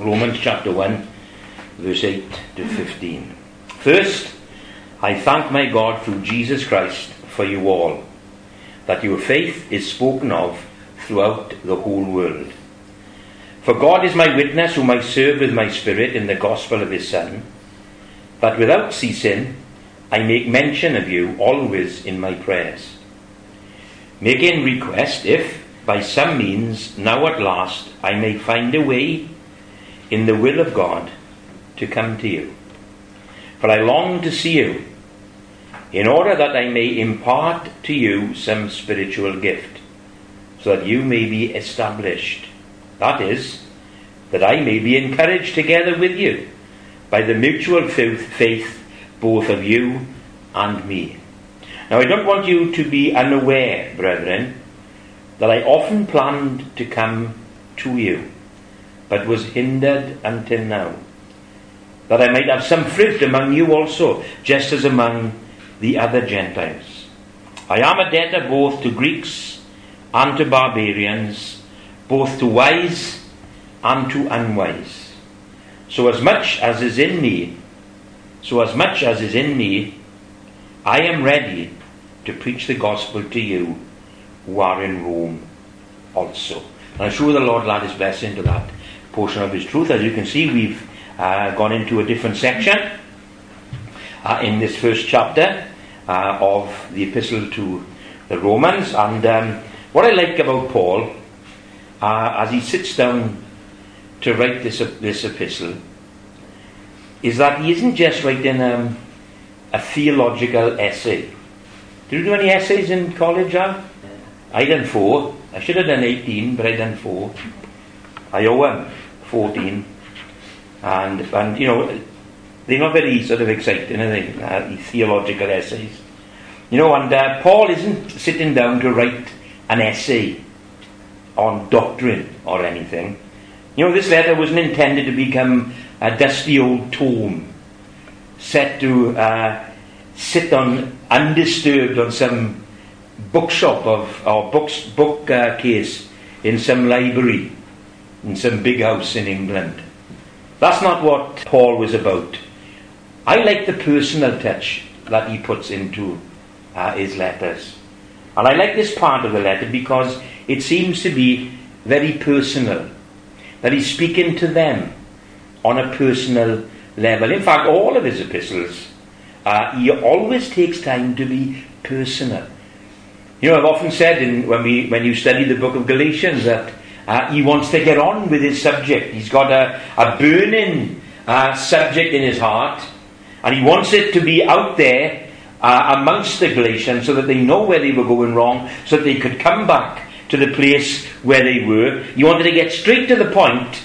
Romans chapter 1, verse 8 to 15. First, I thank my God through Jesus Christ for you all, that your faith is spoken of throughout the whole world. For God is my witness, whom I serve with my spirit in the gospel of his Son, that without ceasing I make mention of you always in my prayers, making request if, by some means, now at last, I may find a way in the will of God to come to you. For I long to see you, in order that I may impart to you some spiritual gift, so that you may be established. That is, that I may be encouraged together with you by the mutual faith both of you and me. Now I don't want you to be unaware, brethren, that I often planned to come to you, but was hindered until now, that I might have some fruit among you also, just as among the other Gentiles. I am a debtor both to Greeks and to barbarians, both to wise and to unwise. So as much as is in me, I am ready to preach the gospel to you who are in Rome also. And I'm sure the Lord will add his blessing to that portion of his truth. As you can see, we've gone into a different section in this first chapter of the epistle to the Romans. And what I like about Paul, as he sits down to write this epistle, is that he isn't just writing a theological essay. Did you do any essays in college, Al? I done 4. I should have done 18, but I done 4. I owe him 14. And you know, they're not very sort of exciting, are they? Theological essays. You know, and Paul isn't sitting down to write an essay on doctrine or anything. You know, this letter wasn't intended to become a dusty old tome set to sit on undisturbed on some bookshop bookcase in some library in some big house in England. That's not what Paul was about. I like the personal touch that he puts into his letters, and I like this part of the letter because it seems to be very personal, that he's speaking to them on a personal level. In fact, all of his epistles, he always takes time to be personal. You know, I've often said when you study the book of Galatians that he wants to get on with his subject. He's got a burning subject in his heart, and he wants it to be out there amongst the Galatians so that they know where they were going wrong, so that they could come back to the place where they were. He wanted to get straight to the point,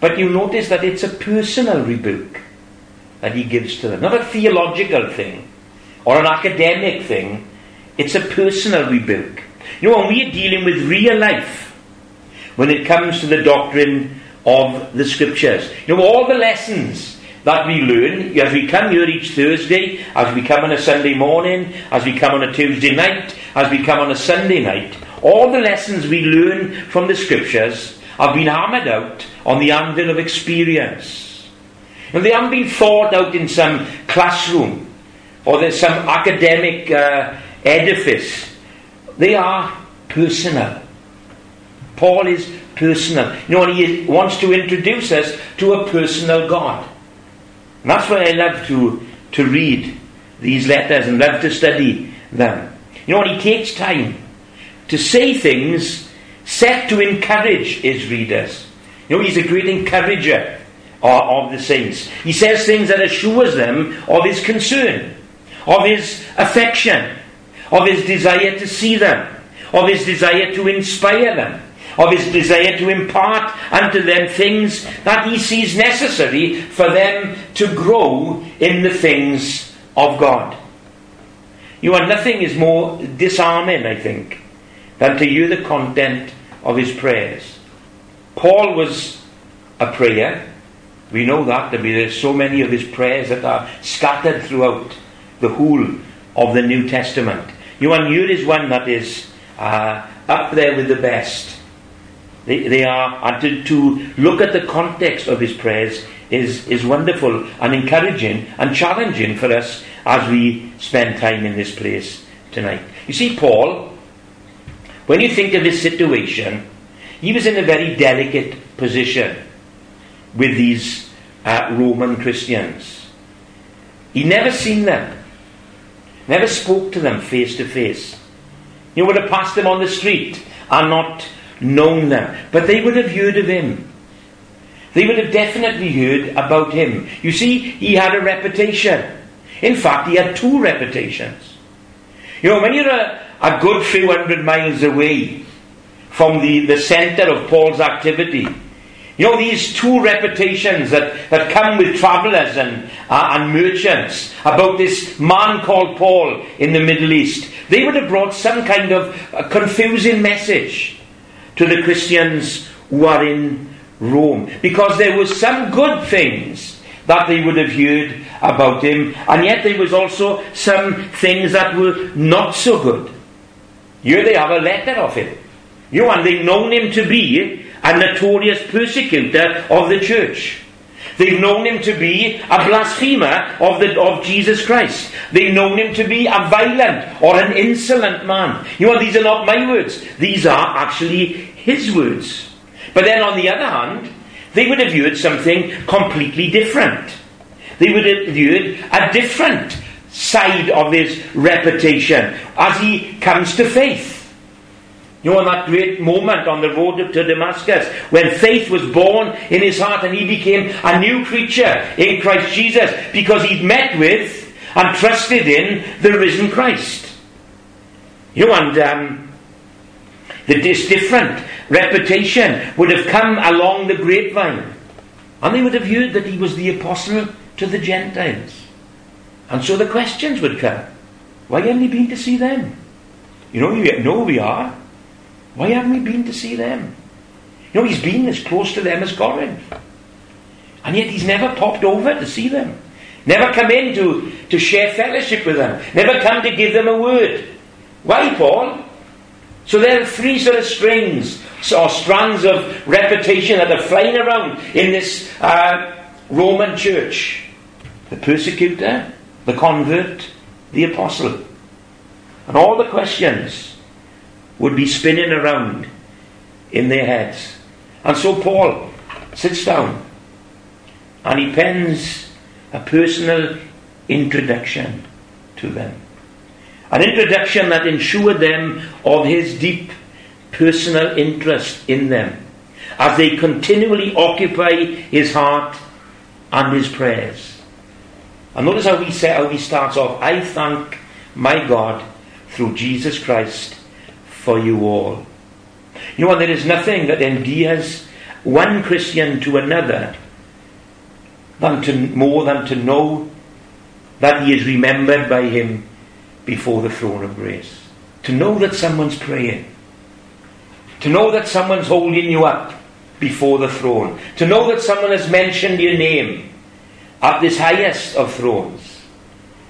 but you notice that it's a personal rebuke that he gives to them. Not a theological thing or an academic thing. It's a personal rebuke. You know, when we are dealing with real life, when it comes to the doctrine of the Scriptures, you know, all the lessons that we learn as we come here each Thursday, as we come on a Sunday morning, as we come on a Tuesday night, as we come on a Sunday night, all the lessons we learn from the Scriptures have been hammered out on the anvil of experience. And they haven't been thought out in some classroom or there's some academic edifice. They are personal. Paul is personal. You know, and he wants to introduce us to a personal God. And that's why I love to read these letters and love to study them. You know, and he takes time to say things set to encourage his readers. You know, he's a great encourager of the saints. He says things that assures them of his concern, of his affection, of his desire to see them, of his desire to inspire them, of his desire to impart unto them things that he sees necessary for them to grow in the things of God. You know, nothing is more disarming, I think, than to hear the content of his prayers. Paul was a prayer. We know that. I mean, there's so many of his prayers that are scattered throughout the whole of the New Testament. You know, and here is one that is up there with the best. They are uttered to look at the context of his prayers is wonderful and encouraging and challenging for us as we spend time in this place tonight. You see, Paul, when you think of his situation, he was in a very delicate position with these Roman Christians. He never seen them, never spoke to them face to face. He would have passed them on the street and not known them, but they would have heard of him. They would have definitely heard about him. You see, he had a reputation. In fact, he had two reputations. You know, when you're a good few hundred miles away from the centre of Paul's activity, you know, these two reputations that come with travellers and merchants about this man called Paul in the Middle East, they would have brought some kind of a confusing message to the Christians who are in Rome, because there were some good things that they would have heard about him, and yet there was also some things that were not so good. Here they have a letter of him. You know, and they've known him to be a notorious persecutor of the church. They've known him to be a blasphemer of Jesus Christ. They've known him to be a violent or an insolent man. You know, these are not my words. These are actually his words. But then on the other hand, they would have viewed something completely different. They would have viewed a different side of his reputation as he comes to faith. You know, in that great moment on the road to Damascus, when faith was born in his heart and he became a new creature in Christ Jesus, because he'd met with and trusted in the risen Christ. You know, and this different reputation would have come along the grapevine, and they would have heard that he was the apostle to the Gentiles. And so the questions would come. Why haven't we been to see them? You know, you know we are. Why haven't we been to see them? You know, he's been as close to them as Corinth. And yet he's never popped over to see them. Never come in to share fellowship with them. Never come to give them a word. Why, Paul? So there are three sort of strands of reputation that are flying around in this Roman church. The persecutor, the convert, the apostle. And all the questions would be spinning around in their heads. And so Paul sits down and he pens a personal introduction to them. An introduction that ensured them of his deep personal interest in them as they continually occupy his heart and his prayers. And notice how he starts off. I thank my God through Jesus Christ for you all. You know, there is nothing that endears one Christian to another more than to know that he is remembered by him before the throne of grace. To know that someone's praying. To know that someone's holding you up before the throne. To know that someone has mentioned your name at this highest of thrones.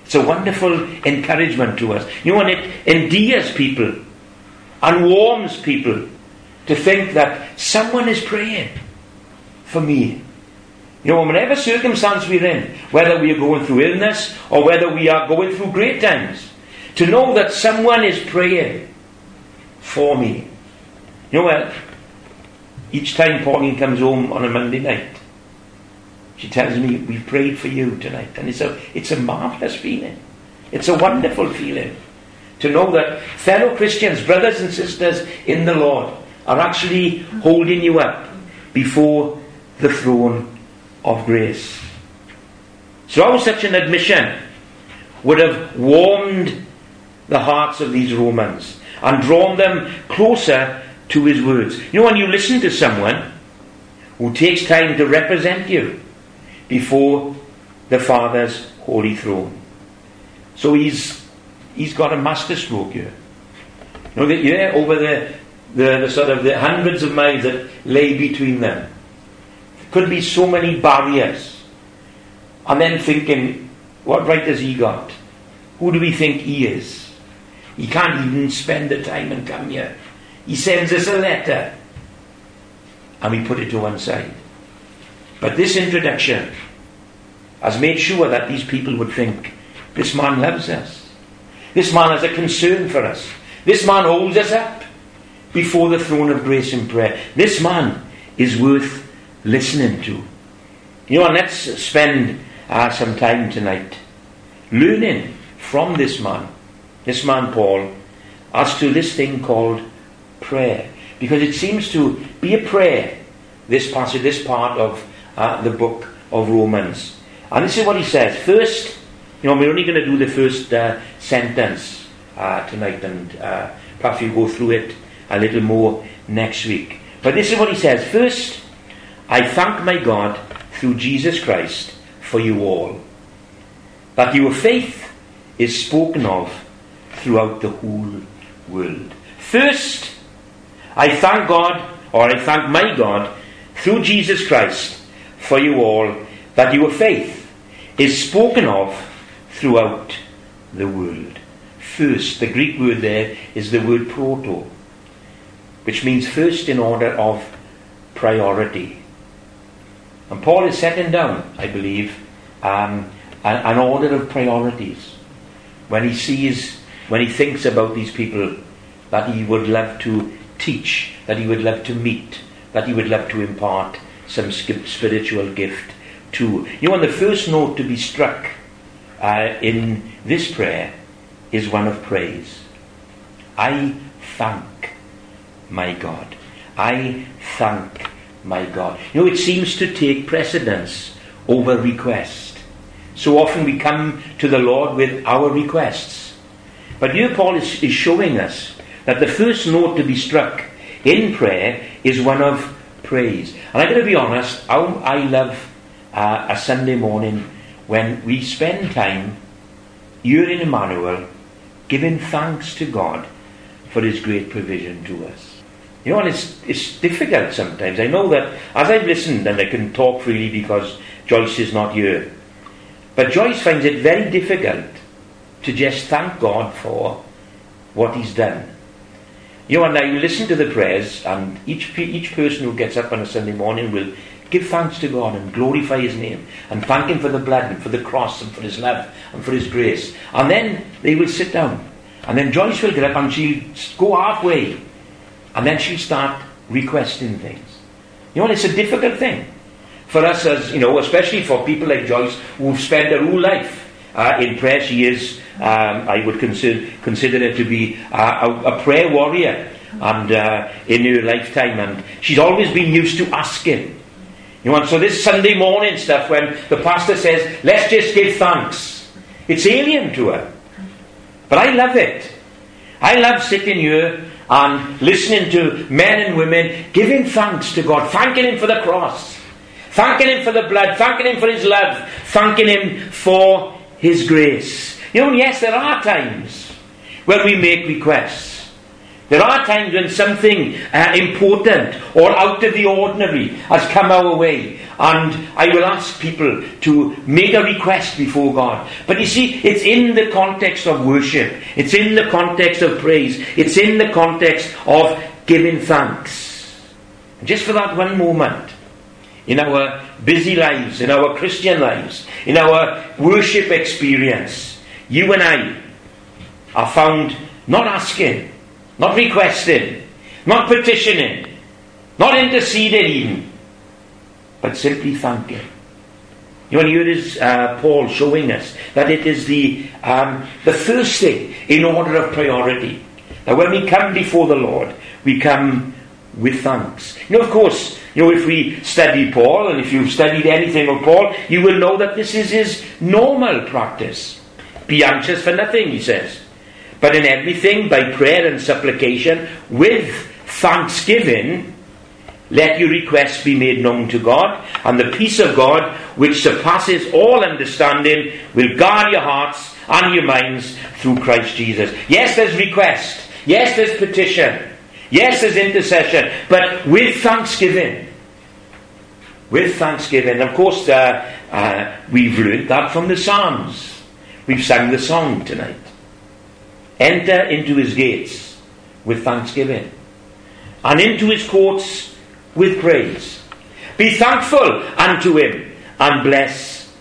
It's a wonderful encouragement to us. You know, and it endears people and warms people to think that someone is praying for me. You know, whatever circumstance we're in, whether we are going through illness or whether we are going through great times, to know that someone is praying for me. You know what? Each time Pauline comes home on a Monday night, she tells me, "We've prayed for you tonight." And it's a marvellous feeling. It's a wonderful feeling. To know that fellow Christians, brothers and sisters in the Lord, are actually holding you up before the throne of grace. So how such an admission would have warmed the hearts of these Romans and drawn them closer to his words. You know, when you listen to someone who takes time to represent you before the Father's holy throne. So He's got a masterstroke here. You know, they're over the sort of the hundreds of miles that lay between them. Could be so many barriers. And then thinking, what right has he got? Who do we think he is? He can't even spend the time and come here. He sends us a letter. and we put it to one side. But this introduction has made sure that these people would think, this man loves us. This man has a concern for us. This man holds us up before the throne of grace in prayer. This man is worth listening to. You know, and let's spend some time tonight learning from this man Paul, as to this thing called prayer. Because it seems to be a prayer, this passage, this part of the book of Romans. And this is what he says. First, you know, we're only going to do the first sentence tonight, and perhaps we'll go through it a little more next week. But this is what he says. First, I thank my God through Jesus Christ for you all, that your faith is spoken of throughout the whole world. First, I thank my God through Jesus Christ for you all, that your faith is spoken of throughout the world. First, the Greek word there is the word proto, which means first in order of priority. And Paul is setting down, I believe, an order of priorities when he thinks about these people that he would love to teach, that he would love to meet, that he would love to impart some spiritual gift to. You know, and the first note to be struck in this prayer is one of praise. I thank my God. I thank my God. You know, it seems to take precedence over request. So often we come to the Lord with our requests. But here Paul is showing us that the first note to be struck in prayer is one of praise. And I'm going to be honest, I love a Sunday morning when we spend time here in Emmanuel giving thanks to God for His great provision to us. You know, and it's difficult sometimes. I know that as I've listened, and I can talk freely because Joyce is not here, but Joyce finds it very difficult to just thank God for what He's done. You know, and I listen to the prayers, and each person who gets up on a Sunday morning will give thanks to God and glorify His name and thank Him for the blood and for the cross and for His love and for His grace. And then they will sit down, and then Joyce will get up and she'll go halfway, and then she'll start requesting things. You know, it's a difficult thing for us, as you know, especially for people like Joyce, who've spent her whole life in prayer. She is, I would consider her to be a prayer warrior, and in her lifetime, and she's always been used to asking. You know, and so this Sunday morning stuff, when the pastor says, "Let's just give thanks," it's alien to her. But I love it. I love sitting here and listening to men and women giving thanks to God, thanking Him for the cross, thanking Him for the blood, thanking Him for His love, thanking Him for His grace. You know, yes, there are times when we make requests. There are times when something important or out of the ordinary has come our way, and I will ask people to make a request before God. But you see, it's in the context of worship. It's in the context of praise. It's in the context of giving thanks. And just for that one moment, in our busy lives, in our Christian lives, in our worship experience, you and I are found not asking, not requesting, not petitioning, not interceding even, but simply thanking. You know, and here is Paul showing us that it is the first thing in order of priority. That when we come before the Lord, we come with thanks. You know, of course, you know, if we study Paul, and if you've studied anything of Paul, you will know that this is his normal practice. Be anxious for nothing, he says, but in everything, by prayer and supplication, with thanksgiving, let your requests be made known to God, and the peace of God, which surpasses all understanding, will guard your hearts and your minds through Christ Jesus. Yes, there's request. Yes, there's petition. Yes, there's intercession. But with thanksgiving. With thanksgiving. Of course, we've learned that from the Psalms. We've sung the song tonight. Enter into His gates with thanksgiving, and into His courts with praise. Be thankful unto him and bless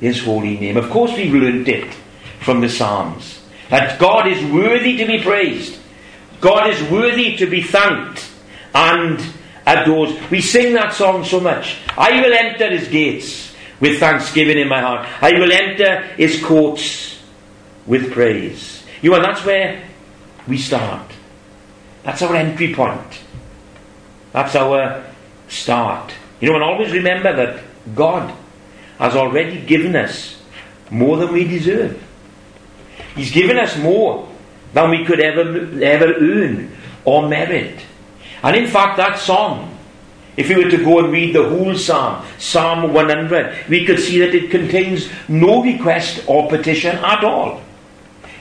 his holy name. Of course we've learnt it from the Psalms, that God is worthy to be praised. God is worthy to be thanked and adored. We sing that song so much. I will enter his gates with thanksgiving in my heart. I will enter his courts with praise. You know, and that's where we start. That's our entry point. That's our start. You know, and always remember that God has already given us more than we deserve. He's given us more than we could ever earn or merit. And in fact, that psalm, if we were to go and read the whole psalm, Psalm 100, we could see that it contains no request or petition at all.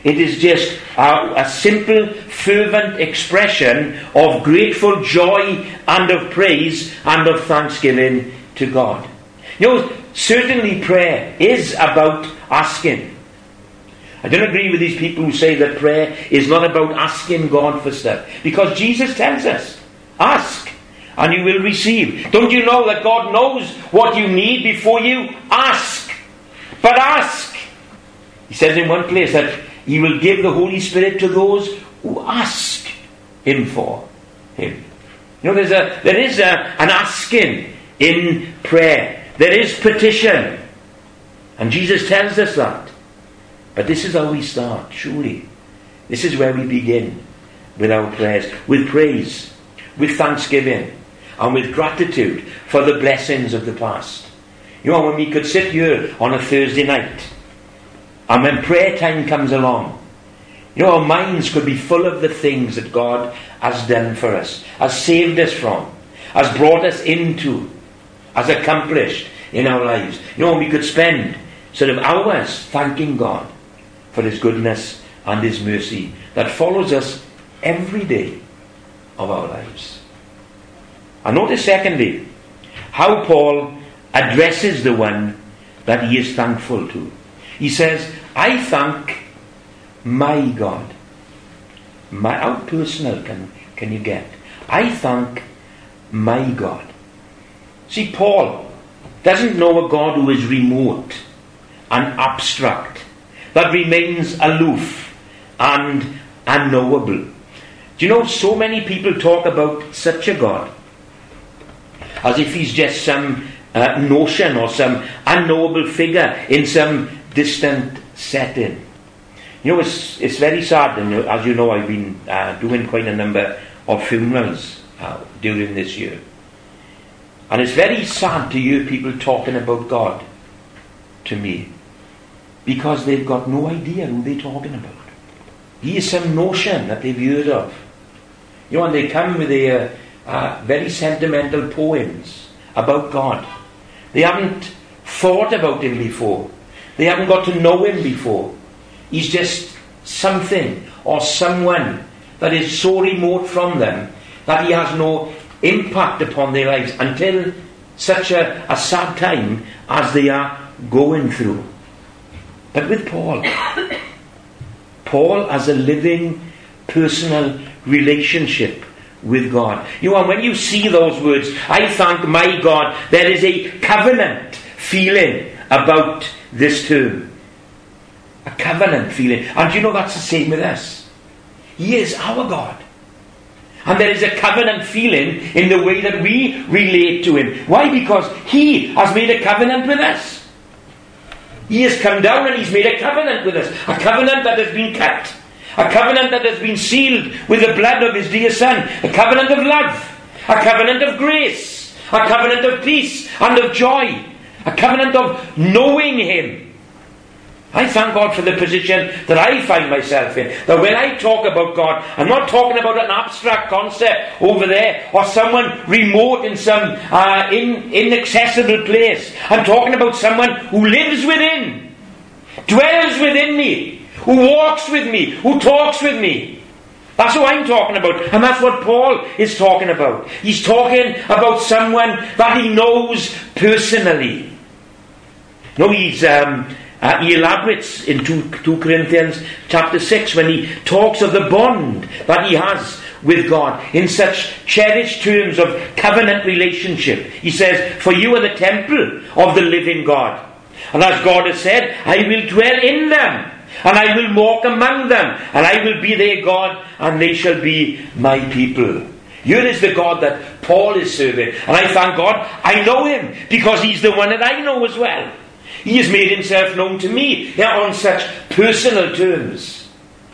It is just a simple, fervent expression of grateful joy and of praise and of thanksgiving to God. You know, certainly prayer is about asking. I don't agree with these people who say that prayer is not about asking God for stuff, because Jesus tells us, ask and you will receive. Don't you know that God knows what you need before you ask? But ask. He says in one place that He will give the Holy Spirit to those who ask Him for Him. You know, there is an asking in prayer. There is petition. And Jesus tells us that. But this is how we start, surely. This is where we begin with our prayers, with praise, with thanksgiving, and with gratitude for the blessings of the past. You know, when we could sit here on a Thursday night, and when prayer time comes along, you know, our minds could be full of the things that God has done for us, has saved us from, has brought us into, has accomplished in our lives. You know, we could spend sort of hours thanking God for His goodness and His mercy that follows us every day of our lives. And notice secondly, how Paul addresses the one that he is thankful to. He says, I thank my God. How personal can you get? I thank my God. See, Paul doesn't know a God who is remote and abstract, that remains aloof and unknowable. Do you know, so many people talk about such a God as if he's just some notion or some unknowable figure in some distant setting. You know, it's very sad, and as you know, I've been doing quite a number of funerals during this year. And it's very sad to hear people talking about God to me, because they've got no idea who they're talking about. He is some notion that they've heard of. You know, and they come with their very sentimental poems about God. They haven't thought about Him before. They haven't got to know Him before. He's just something or someone that is so remote from them that He has no impact upon their lives until such a sad time as they are going through. But with Paul has a living, personal relationship with God. You know, and when you see those words, I thank my God, there is a covenant feeling about this term. A covenant feeling. And you know, that's the same with us. He is our God. And there is a covenant feeling in the way that we relate to Him. Why? Because He has made a covenant with us. He has come down and He's made a covenant with us. A covenant that has been kept. A covenant that has been sealed with the blood of His dear Son. A covenant of love. A covenant of grace. A covenant of peace and of joy. A covenant of knowing Him. I thank God for the position that I find myself in. That when I talk about God, I'm not talking about an abstract concept over there or someone remote in some inaccessible place. I'm talking about someone who lives within, dwells within me, who walks with me, who talks with me. That's what I'm talking about. And that's what Paul is talking about. He's talking about someone that he knows personally. No, he elaborates in 2 Corinthians chapter 6 when he talks of the bond that he has with God in such cherished terms of covenant relationship. He says, for you are the temple of the living God. And as God has said, I will dwell in them, and I will walk among them, and I will be their God, and they shall be my people. Here is the God that Paul is serving. And I thank God I know him, because he's the one that I know as well. He has made himself known to me on such personal terms.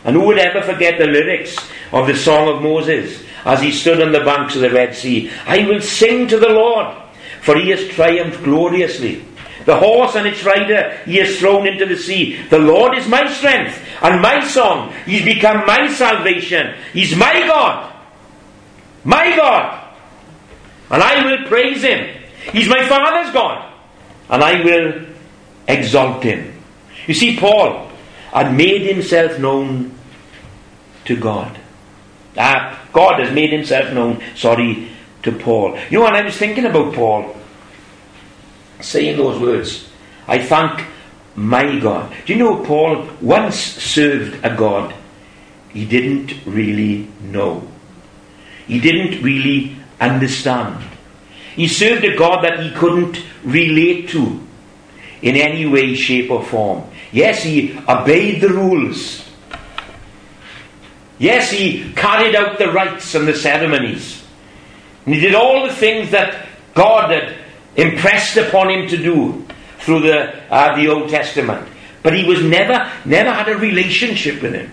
And who would ever forget the lyrics of the Song of Moses as he stood on the banks of the Red Sea? I will sing to the Lord, for he has triumphed gloriously. The horse and its rider he has thrown into the sea. The Lord is my strength and my song. He's become my salvation. He's my God. My God. And I will praise him. He's my Father's God. And I will exalt him. You see, Paul had made himself known to God. God has made himself known, to Paul. You know, and I was thinking about Paul saying those words, I thank my God. Do you know Paul once served a God he didn't really know? He didn't really understand. He served a God that he couldn't relate to in any way, shape or form. Yes, he obeyed the rules. Yes, he carried out the rites and the ceremonies. And he did all the things that God had impressed upon him to do through the Old Testament. But he was never had a relationship with him.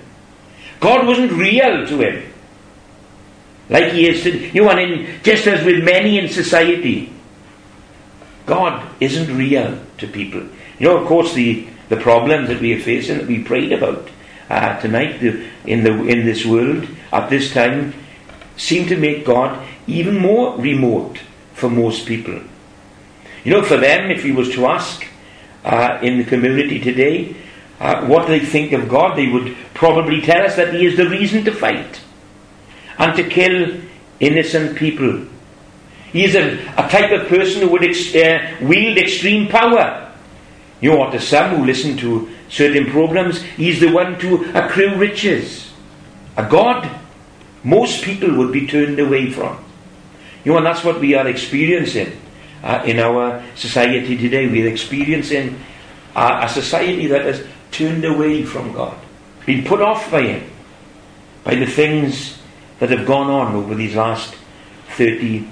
God wasn't real to him, like he is today. You know, and just as with many in society, God isn't real to people. You know, of course, the problems that we are facing, that we prayed about tonight in this world at this time, seem to make God even more remote for most people. You know, for them, if he was to ask in the community today what they think of God, they would probably tell us that he is the reason to fight and to kill innocent people. He is a type of person who would wield extreme power. You know, to some who listen to certain programs, he is the one to accrue riches. A God most people would be turned away from. You know, and that's what we are experiencing in our society today. We are experiencing a society that has turned away from God, been put off by him, by the things that have gone on over these last 30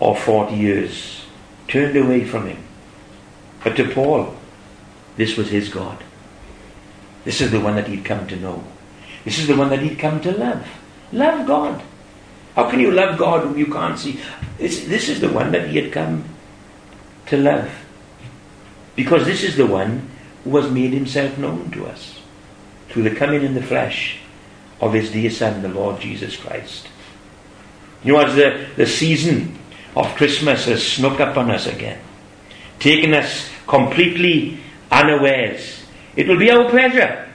or 40 years, turned away from him. But to Paul, this was his God. This is the one that he'd come to know. This is the one that he'd come to love. Love God. How can you love God whom you can't see? This is the one that he had come to love, because this is the one who has made himself known to us through the coming in the flesh of his dear Son, the Lord Jesus Christ. You know, as the season of Christmas has snuck up on us again, taken us completely unawares, it will be our pleasure,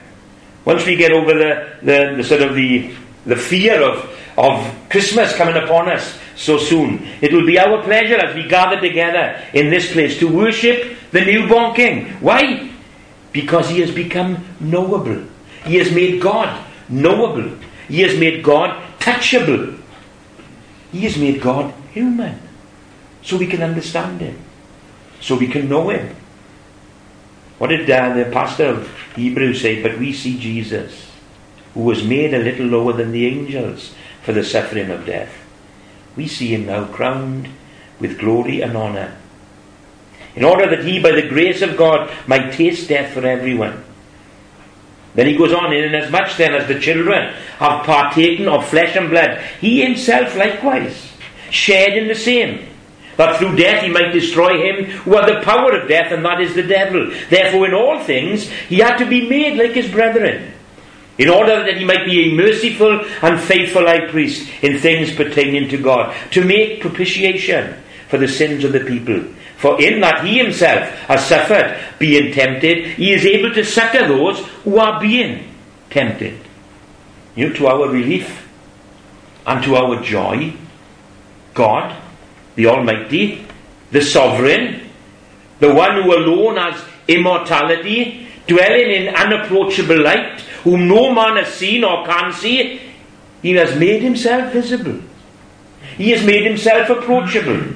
once we get over the fear of Christmas coming upon us so soon, it will be our pleasure as we gather together in this place to worship the newborn King. Why? Because he has become knowable. He has made God knowable. He has made God touchable. He has made God human, so we can understand him, so we can know him. What did the pastor of Hebrews say? But we see Jesus, who was made a little lower than the angels for the suffering of death. We see him now crowned with glory and honour, in order that he, by the grace of God, might taste death for everyone. Then he goes on, inasmuch then as the children have partaken of flesh and blood, he himself likewise shared in the same, that through death he might destroy him who had the power of death, and that is the devil. Therefore in all things he had to be made like his brethren, in order that he might be a merciful and faithful high priest in things pertaining to God, to make propitiation for the sins of the people. For in that he himself has suffered being tempted, he is able to succour those who are being tempted. You know, to our relief and to our joy, God, the Almighty, the Sovereign, the one who alone has immortality, dwelling in unapproachable light, whom no man has seen or can see, He has made himself visible. He has made himself approachable.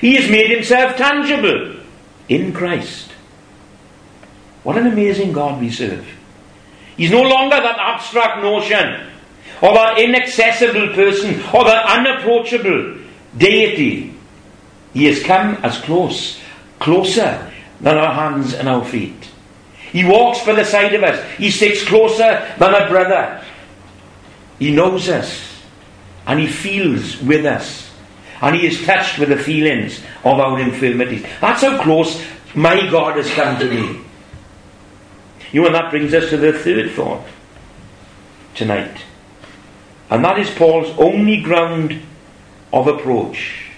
He has made himself tangible in Christ. What an amazing God we serve. He's no longer that abstract notion or that inaccessible person or that unapproachable deity. He has come as closer than our hands and our feet. He walks by the side of us. He sticks closer than a brother. He knows us and he feels with us, and he is touched with the feelings of our infirmities. That's how close my God has come to me. And that brings us to the third thought tonight, and that is Paul's only ground of approach.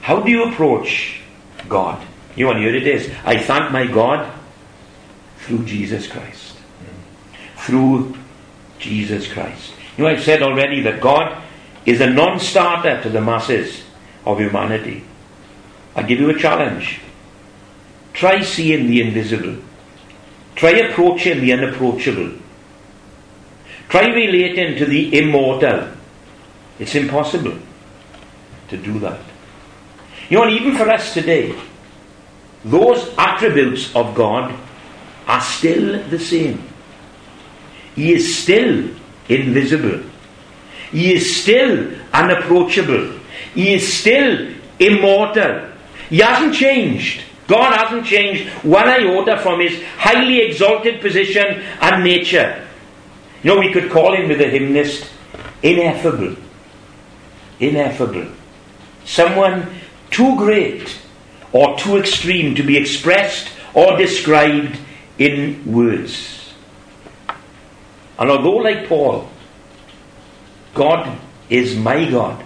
How do you approach God? Here it is. I thank my God through Jesus Christ. Through Jesus Christ. I've said already that God is a non-starter to the masses of humanity. I give you a challenge. Try seeing the invisible. Try approaching the unapproachable. Try relating to the immortal. It's impossible to do that. And even for us today, those attributes of God are still the same. He is still invisible. He is still unapproachable. He is still immortal. He hasn't changed. God hasn't changed one iota from his highly exalted position and nature. We could call him, with a hymnist, ineffable. Ineffable. Someone too great or too extreme to be expressed or described in words. And although, like Paul, God is my God,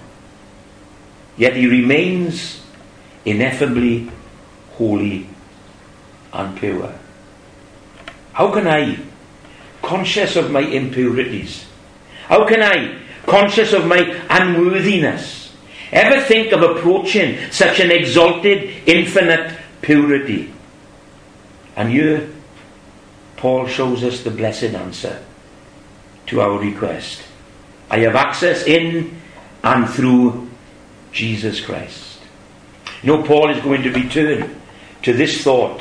yet he remains ineffably holy and pure. How can I, conscious of my impurities, how can I, conscious of my unworthiness, ever think of approaching such an exalted, infinite purity? And here, Paul shows us the blessed answer to our request. I have access in and through Jesus Christ. Paul is going to return to this thought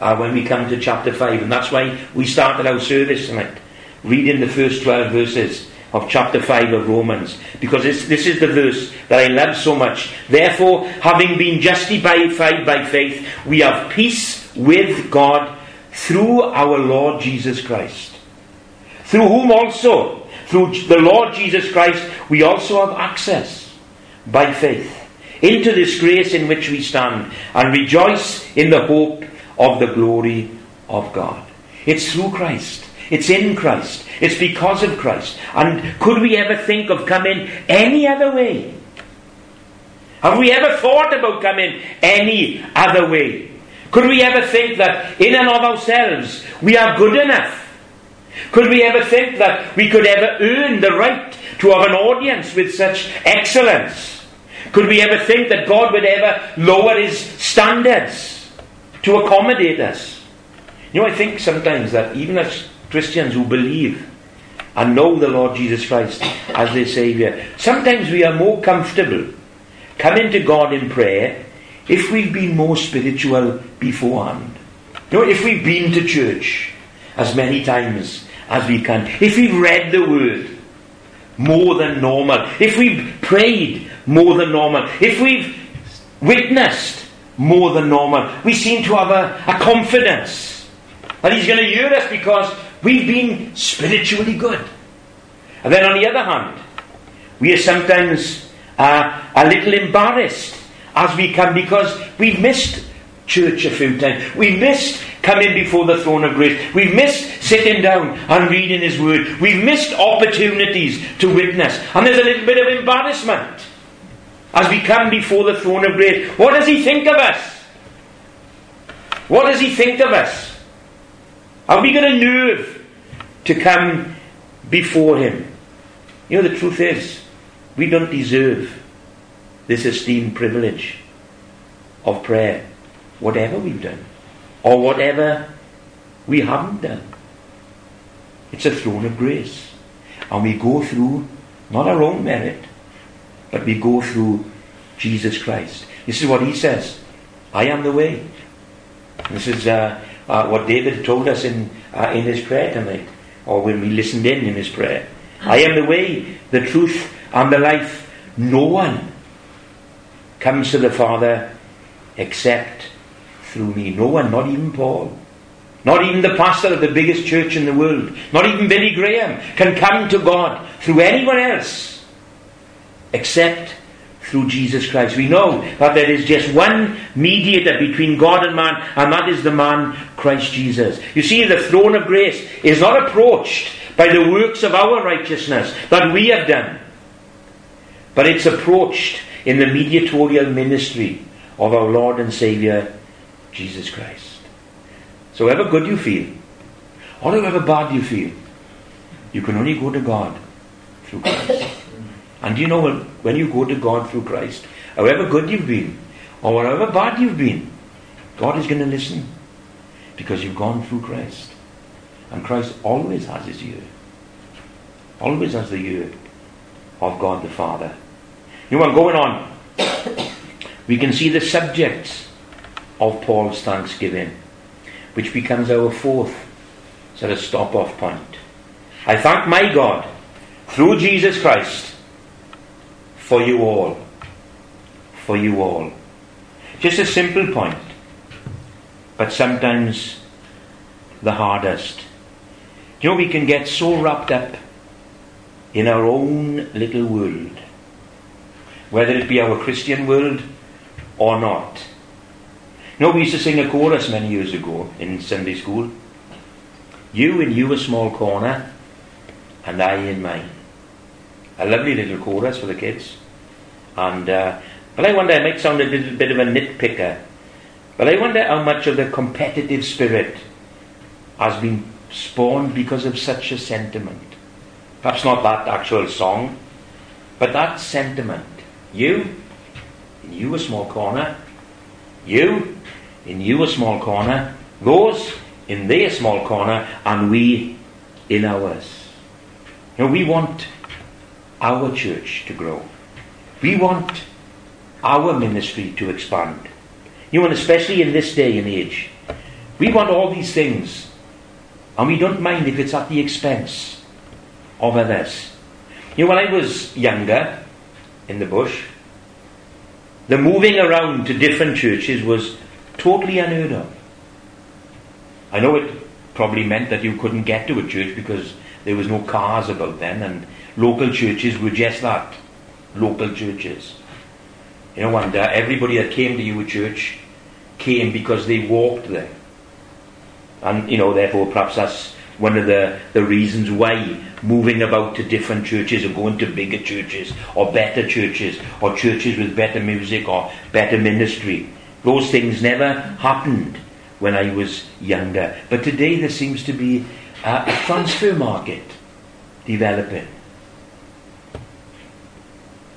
when we come to chapter 5, and that's why we started our service tonight reading the first 12 verses of chapter 5 of Romans, because this is the verse that I love so much. Therefore, having been justified by faith, we have peace with God through our Lord Jesus Christ, through whom also, through the Lord Jesus Christ, we also have access by faith into this grace in which we stand and rejoice in the hope of the glory of God. It's through Christ. It's in Christ. It's because of Christ. And could we ever think of coming any other way? Have we ever thought about coming any other way? Could we ever think that in and of ourselves we are good enough? Could we ever think that we could ever earn the right to have an audience with such excellence? Could we ever think that God would ever lower his standards to accommodate us? I think sometimes that even as Christians who believe and know the Lord Jesus Christ as their Saviour, sometimes we are more comfortable coming to God in prayer if we've been more spiritual beforehand. If we've been to church as many times as we can, if we've read the Word more than normal, if we've prayed more than normal, if we've witnessed more than normal, we seem to have a confidence that he's going to hear us because we've been spiritually good. And then on the other hand, we are sometimes a little embarrassed as we come because we've missed church a few times. We've missed coming before the throne of grace. We've missed sitting down and reading his word. We've missed opportunities to witness. And there's a little bit of embarrassment as we come before the throne of grace. What does he think of us? What does he think of us? Have we got a nerve to come before him? The truth is, we don't deserve this esteemed privilege of prayer, whatever we've done or whatever we haven't done. It's a throne of grace, and we go through Not our own merit, but we go through Jesus Christ. This is what he says. I am the way. This is what David told us in his prayer tonight, or when we listened in his prayer. I am the way, the truth, and the life. No one comes to the Father except through me. No one, not even Paul. Not even the pastor of the biggest church in the world. Not even Billy Graham can come to God through anyone else except through Jesus Christ. We know that there is just one mediator between God and man, and that is the man Christ Jesus. You see, the throne of grace is not approached by the works of our righteousness that we have done, but it's approached in the mediatorial ministry of our Lord and Saviour Jesus Christ. So however good you feel, or however bad you feel, you can only go to God through Christ. And you know, when you go to God through Christ, however good you've been, or however bad you've been, God is going to listen, because you've gone through Christ. And Christ always has his ear. Always has the ear of God the Father. You know, going on, we can see the subjects of Paul's thanksgiving, which becomes our fourth sort of stop-off point. I thank my God, through Jesus Christ, for you all. For you all. Just a simple point, but sometimes the hardest. You know, we can get so wrapped up in our own little world, whether it be our Christian world or not. You know, we used to sing a chorus many years ago in Sunday school. You and you a small corner, and I in mine. A lovely little chorus for the kids. And but I wonder, I might sound a little bit of a nitpicker, but I wonder how much of the competitive spirit has been spawned because of such a sentiment. Perhaps not that actual song, but that sentiment. You, in you a small corner. You, in you a small corner. Those, in their small corner. And we, in ours. You know, we want our church to grow. We want our ministry to expand. You know, and especially in this day and age, we want all these things, and we don't mind if it's at the expense of others. You know, when I was younger, in the bush, the moving around to different churches was totally unheard of. I know it probably meant that you couldn't get to a church because there was no cars about then, and local churches were just that, local churches. You know, and everybody that came to your church came because they walked there. And, you know, therefore perhaps that's one of the reasons why moving about to different churches, or going to bigger churches, or better churches, or churches with better music or better ministry, those things never happened when I was younger. But today there seems to be a transfer market developing.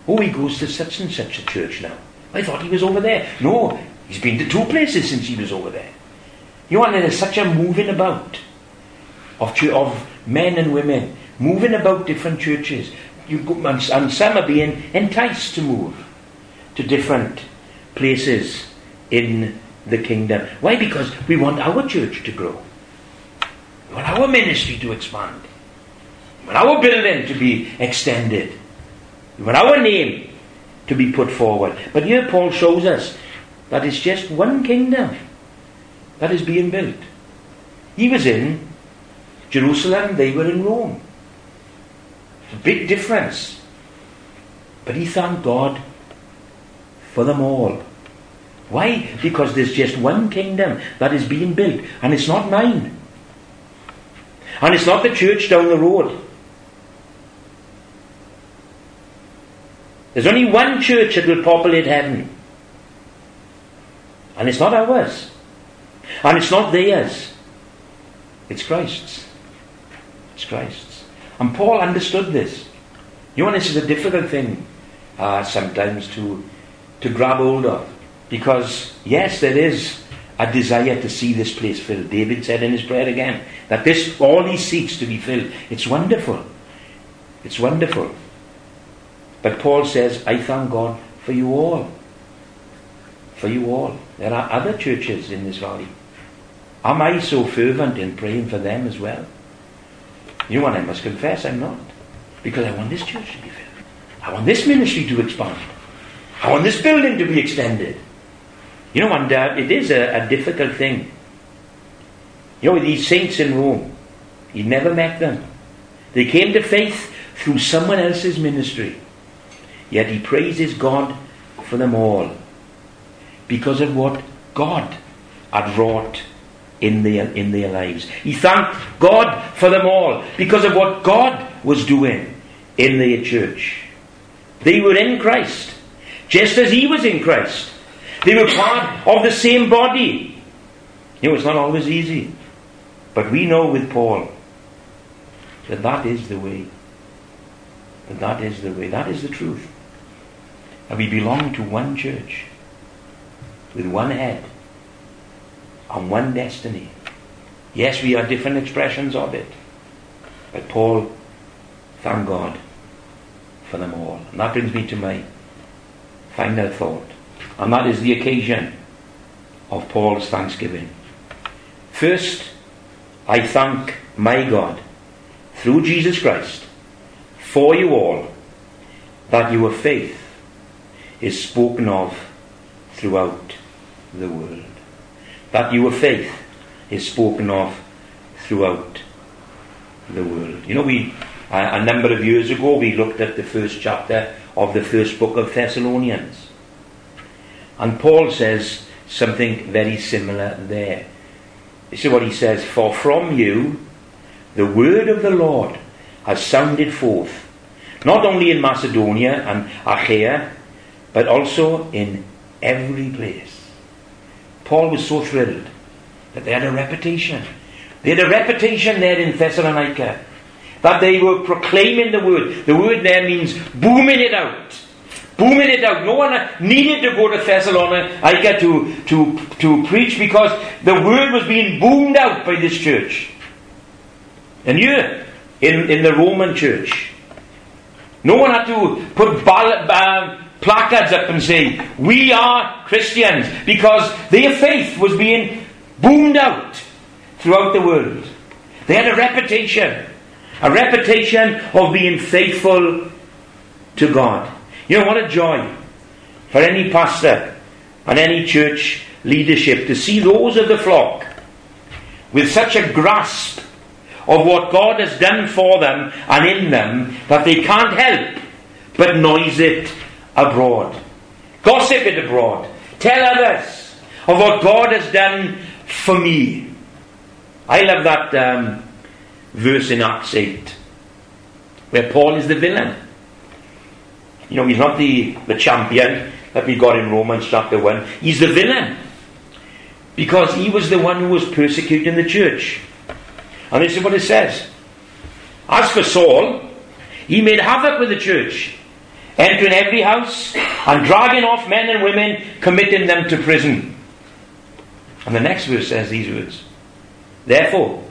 Oh, he goes to such and such a church now. I thought he was over there. No, he's been to two places since he was over there. You know, and there's such a moving about of men and women moving about different churches. You go, and some are being enticed to move to different places in the kingdom. Why? Because we want our church to grow. We want our ministry to expand. We want our building to be extended. We want our name to be put forward. But here Paul shows us that it's just one kingdom that is being built. He was in Jerusalem, they were in Rome. A big difference. But he thanked God for them all. Why? Because there's just one kingdom that is being built, and it's not mine. And it's not the church down the road. There's only one church that will populate heaven. And it's not ours. And it's not theirs. It's Christ's. It's Christ's. And Paul understood this. You know, this is a difficult thing sometimes to grab hold of. Because, yes, there is a desire to see this place filled. David said in his prayer again, that this all he seeks to be filled. It's wonderful. It's wonderful. But Paul says, I thank God for you all. For you all. There are other churches in this valley. Am I so fervent in praying for them as well? You know what, I must confess, I'm not. Because I want this church to be filled. I want this ministry to expand. I want this building to be extended. You know, and it is a difficult thing. You know, these saints in Rome, he never met them. They came to faith through someone else's ministry. Yet he praises God for them all because of what God had wrought in their lives. He thanked God for them all because of what God was doing in their church. They were in Christ, just as he was in Christ. They were part of the same body. You know, it's not always easy. But we know with Paul that that is the way. That that is the way. That is the truth. And we belong to one church with one head and one destiny. Yes, we are different expressions of it. But Paul, thank God for them all. And that brings me to my final thought. And that is the occasion of Paul's thanksgiving. First, I thank my God through Jesus Christ for you all, that your faith is spoken of throughout the world. That your faith is spoken of throughout the world. You know, we a number of years ago we looked at the first chapter of the first book of Thessalonians. And Paul says something very similar there. You see what he says, for from you the word of the Lord has sounded forth, not only in Macedonia and Achaia, but also in every place. Paul was so thrilled that they had a reputation. They had a reputation there in Thessalonica, that they were proclaiming the word. The word there means booming it out. Booming it out. No one needed to go to Thessalonica to preach because the word was being boomed out by this church. And here, in the Roman church, no one had to put placards up and say, we are Christians, because their faith was being boomed out throughout the world. They had a reputation of being faithful to God. You know, what a joy for any pastor and any church leadership to see those of the flock with such a grasp of what God has done for them and in them, that they can't help but noise it abroad. Gossip it abroad. Tell others of what God has done for me. I love that verse in Acts 8, where Paul is the villain. You know, he's not the champion that we got in Romans chapter 1. He's the villain. Because he was the one who was persecuting the church. And this is what it says. As for Saul, he made havoc with the church, entering every house and dragging off men and women, committing them to prison. And the next verse says these words. Therefore,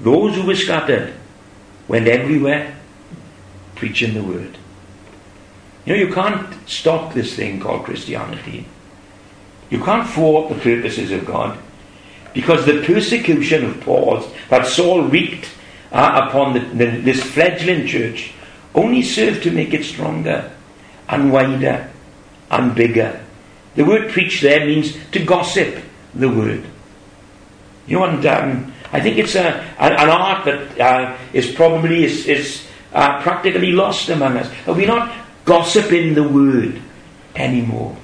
those who were scattered went everywhere preaching the word. You know, you can't stop this thing called Christianity. You can't thwart the purposes of God. Because the persecution of Paul that Saul wreaked upon this fledgling church only served to make it stronger and wider and bigger. The word preach there means to gossip the word. You know, and I think it's an art that is probably practically lost among us. Are we not gossiping the word anymore?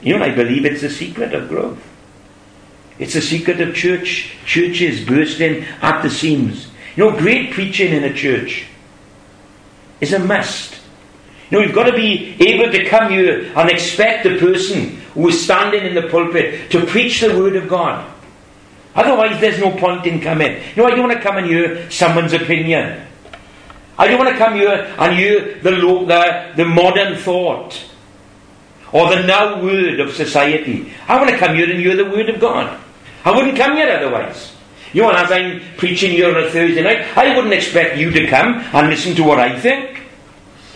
You know, I believe it's the secret of growth. It's a secret of churches bursting at the seams. You know, great preaching in a church is a must. You know, you've got to be able to come here and expect the person who is standing in the pulpit to preach the word of God. Otherwise, there's no point in coming. You know, I don't want to come and hear someone's opinion. I don't want to come here and hear the modern thought or the now word of society. I want to come here and hear the word of God. I wouldn't come here otherwise. You know, and as I'm preaching here on a Thursday night, I wouldn't expect you to come and listen to what I think.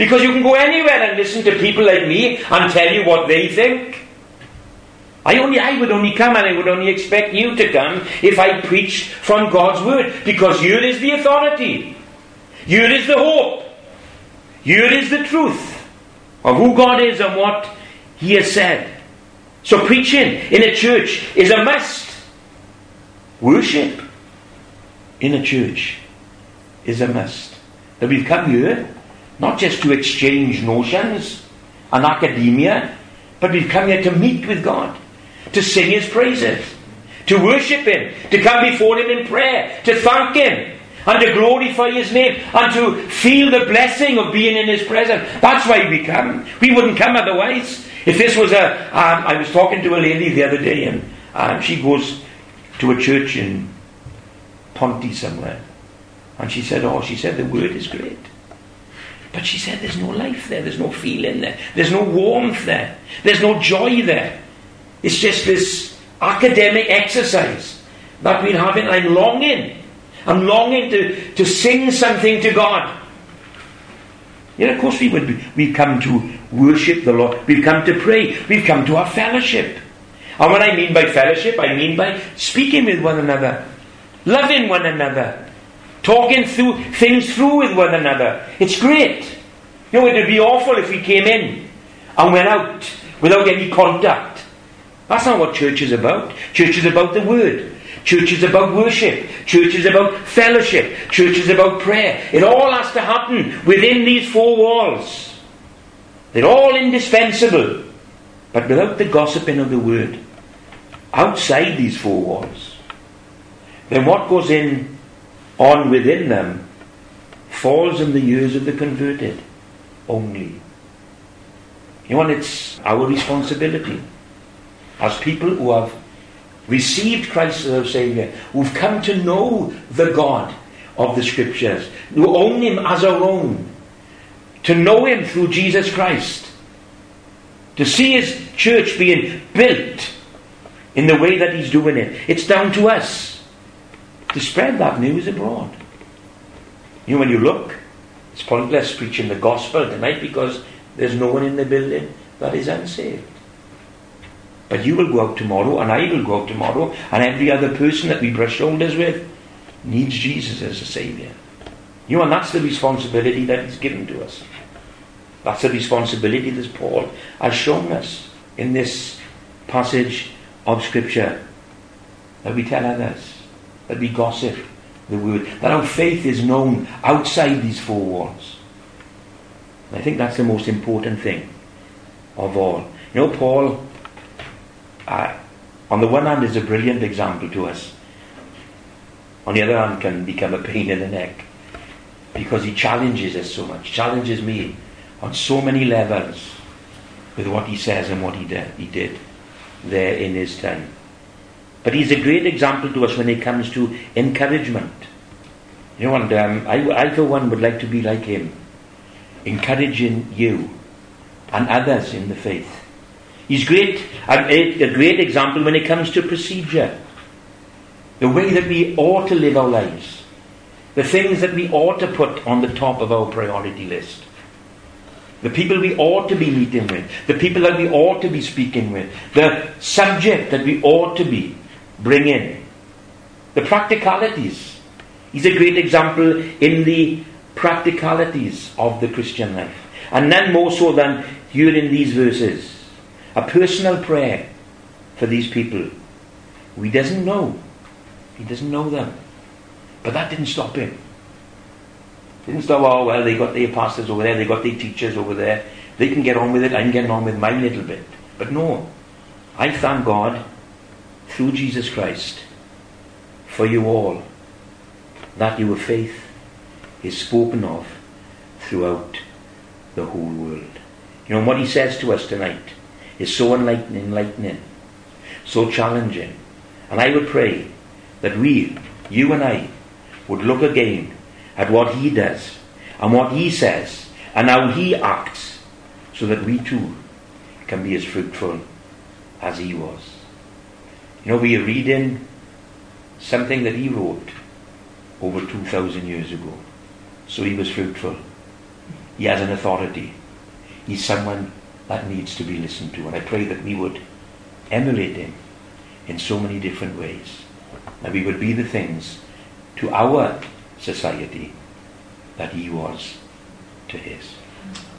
Because you can go anywhere and listen to people like me and tell you what they think. I would only come, and I would only expect you to come, if I preached from God's word. Because here is the authority. Here is the hope. Here is the truth of who God is and what He has said. So preaching in a church is a must. Worship in a church is a must. That we've come here not just to exchange notions and academia, but we've come here to meet with God, to sing His praises, to worship Him, to come before Him in prayer, to thank Him, and to glorify His name, and to feel the blessing of being in His presence. That's why we come. We wouldn't come otherwise. If this was I was talking to a lady the other day, and she goes to a church in Ponty somewhere, and she said the word is great, but she said there's no life there, there's no feeling there, there's no warmth there, there's no joy there. It's just this academic exercise that we're having. I'm longing to sing something to God. Yeah, of course we would be. We've come to worship the Lord. We've come to pray. We've come to have fellowship. And what I mean by fellowship, I mean by speaking with one another, loving one another, talking things through with one another. It's great. You know, it would be awful if we came in and went out without any contact. That's not what church is about. Church is about the Word. Church is about worship. Church is about fellowship. Church is about prayer. It all has to happen within these four walls. They're all indispensable. But without the gossiping of the word, outside these four walls, then what goes on within them falls in the ears of the converted only. You know, and it's our responsibility as people who have received Christ as our Saviour, who've come to know the God of the Scriptures, who own Him as our own, to know Him through Jesus Christ, to see His church being built in the way that He's doing it. It's down to us to spread that news abroad. You know, when you look, it's pointless preaching the gospel tonight because there's no one in the building that is unsaved. But you will go out tomorrow, and I will go out tomorrow, and every other person that we brush shoulders with needs Jesus as a Saviour. You know, and that's the responsibility that He's given to us. That's the responsibility that Paul has shown us in this passage of Scripture. That we tell others, that we gossip the word, that our faith is known outside these four walls. And I think that's the most important thing of all. You know, Paul, on the one hand, is a brilliant example to us. On the other hand, can become a pain in the neck, because he challenges us so much, challenges me on so many levels with what he says and what he did there in his time. But he's a great example to us when it comes to encouragement. You know, and I for one would like to be like him, encouraging you and others in the faith. He's a great example when it comes to procedure. The way that we ought to live our lives. The things that we ought to put on the top of our priority list. The people we ought to be meeting with. The people that we ought to be speaking with. The subject that we ought to be bringing. The practicalities. He's a great example in the practicalities of the Christian life. And none more so than here in these verses. A personal prayer for these people. He doesn't know. He doesn't know them. But that didn't stop him. Didn't stop, oh well, they got their pastors over there, they got their teachers over there, they can get on with it, I'm getting on with my little bit. But no. I thank God through Jesus Christ for you all, that your faith is spoken of throughout the whole world. You know, what he says to us tonight is so enlightening, so challenging. And I would pray that we, you and I, would look again at what he does and what he says and how he acts, so that we too can be as fruitful as he was. You know, we are reading something that he wrote over 2,000 years ago. So he was fruitful. He has an authority. He's someone that needs to be listened to. And I pray that we would emulate him in so many different ways. That we would be the things to our society that he was to his.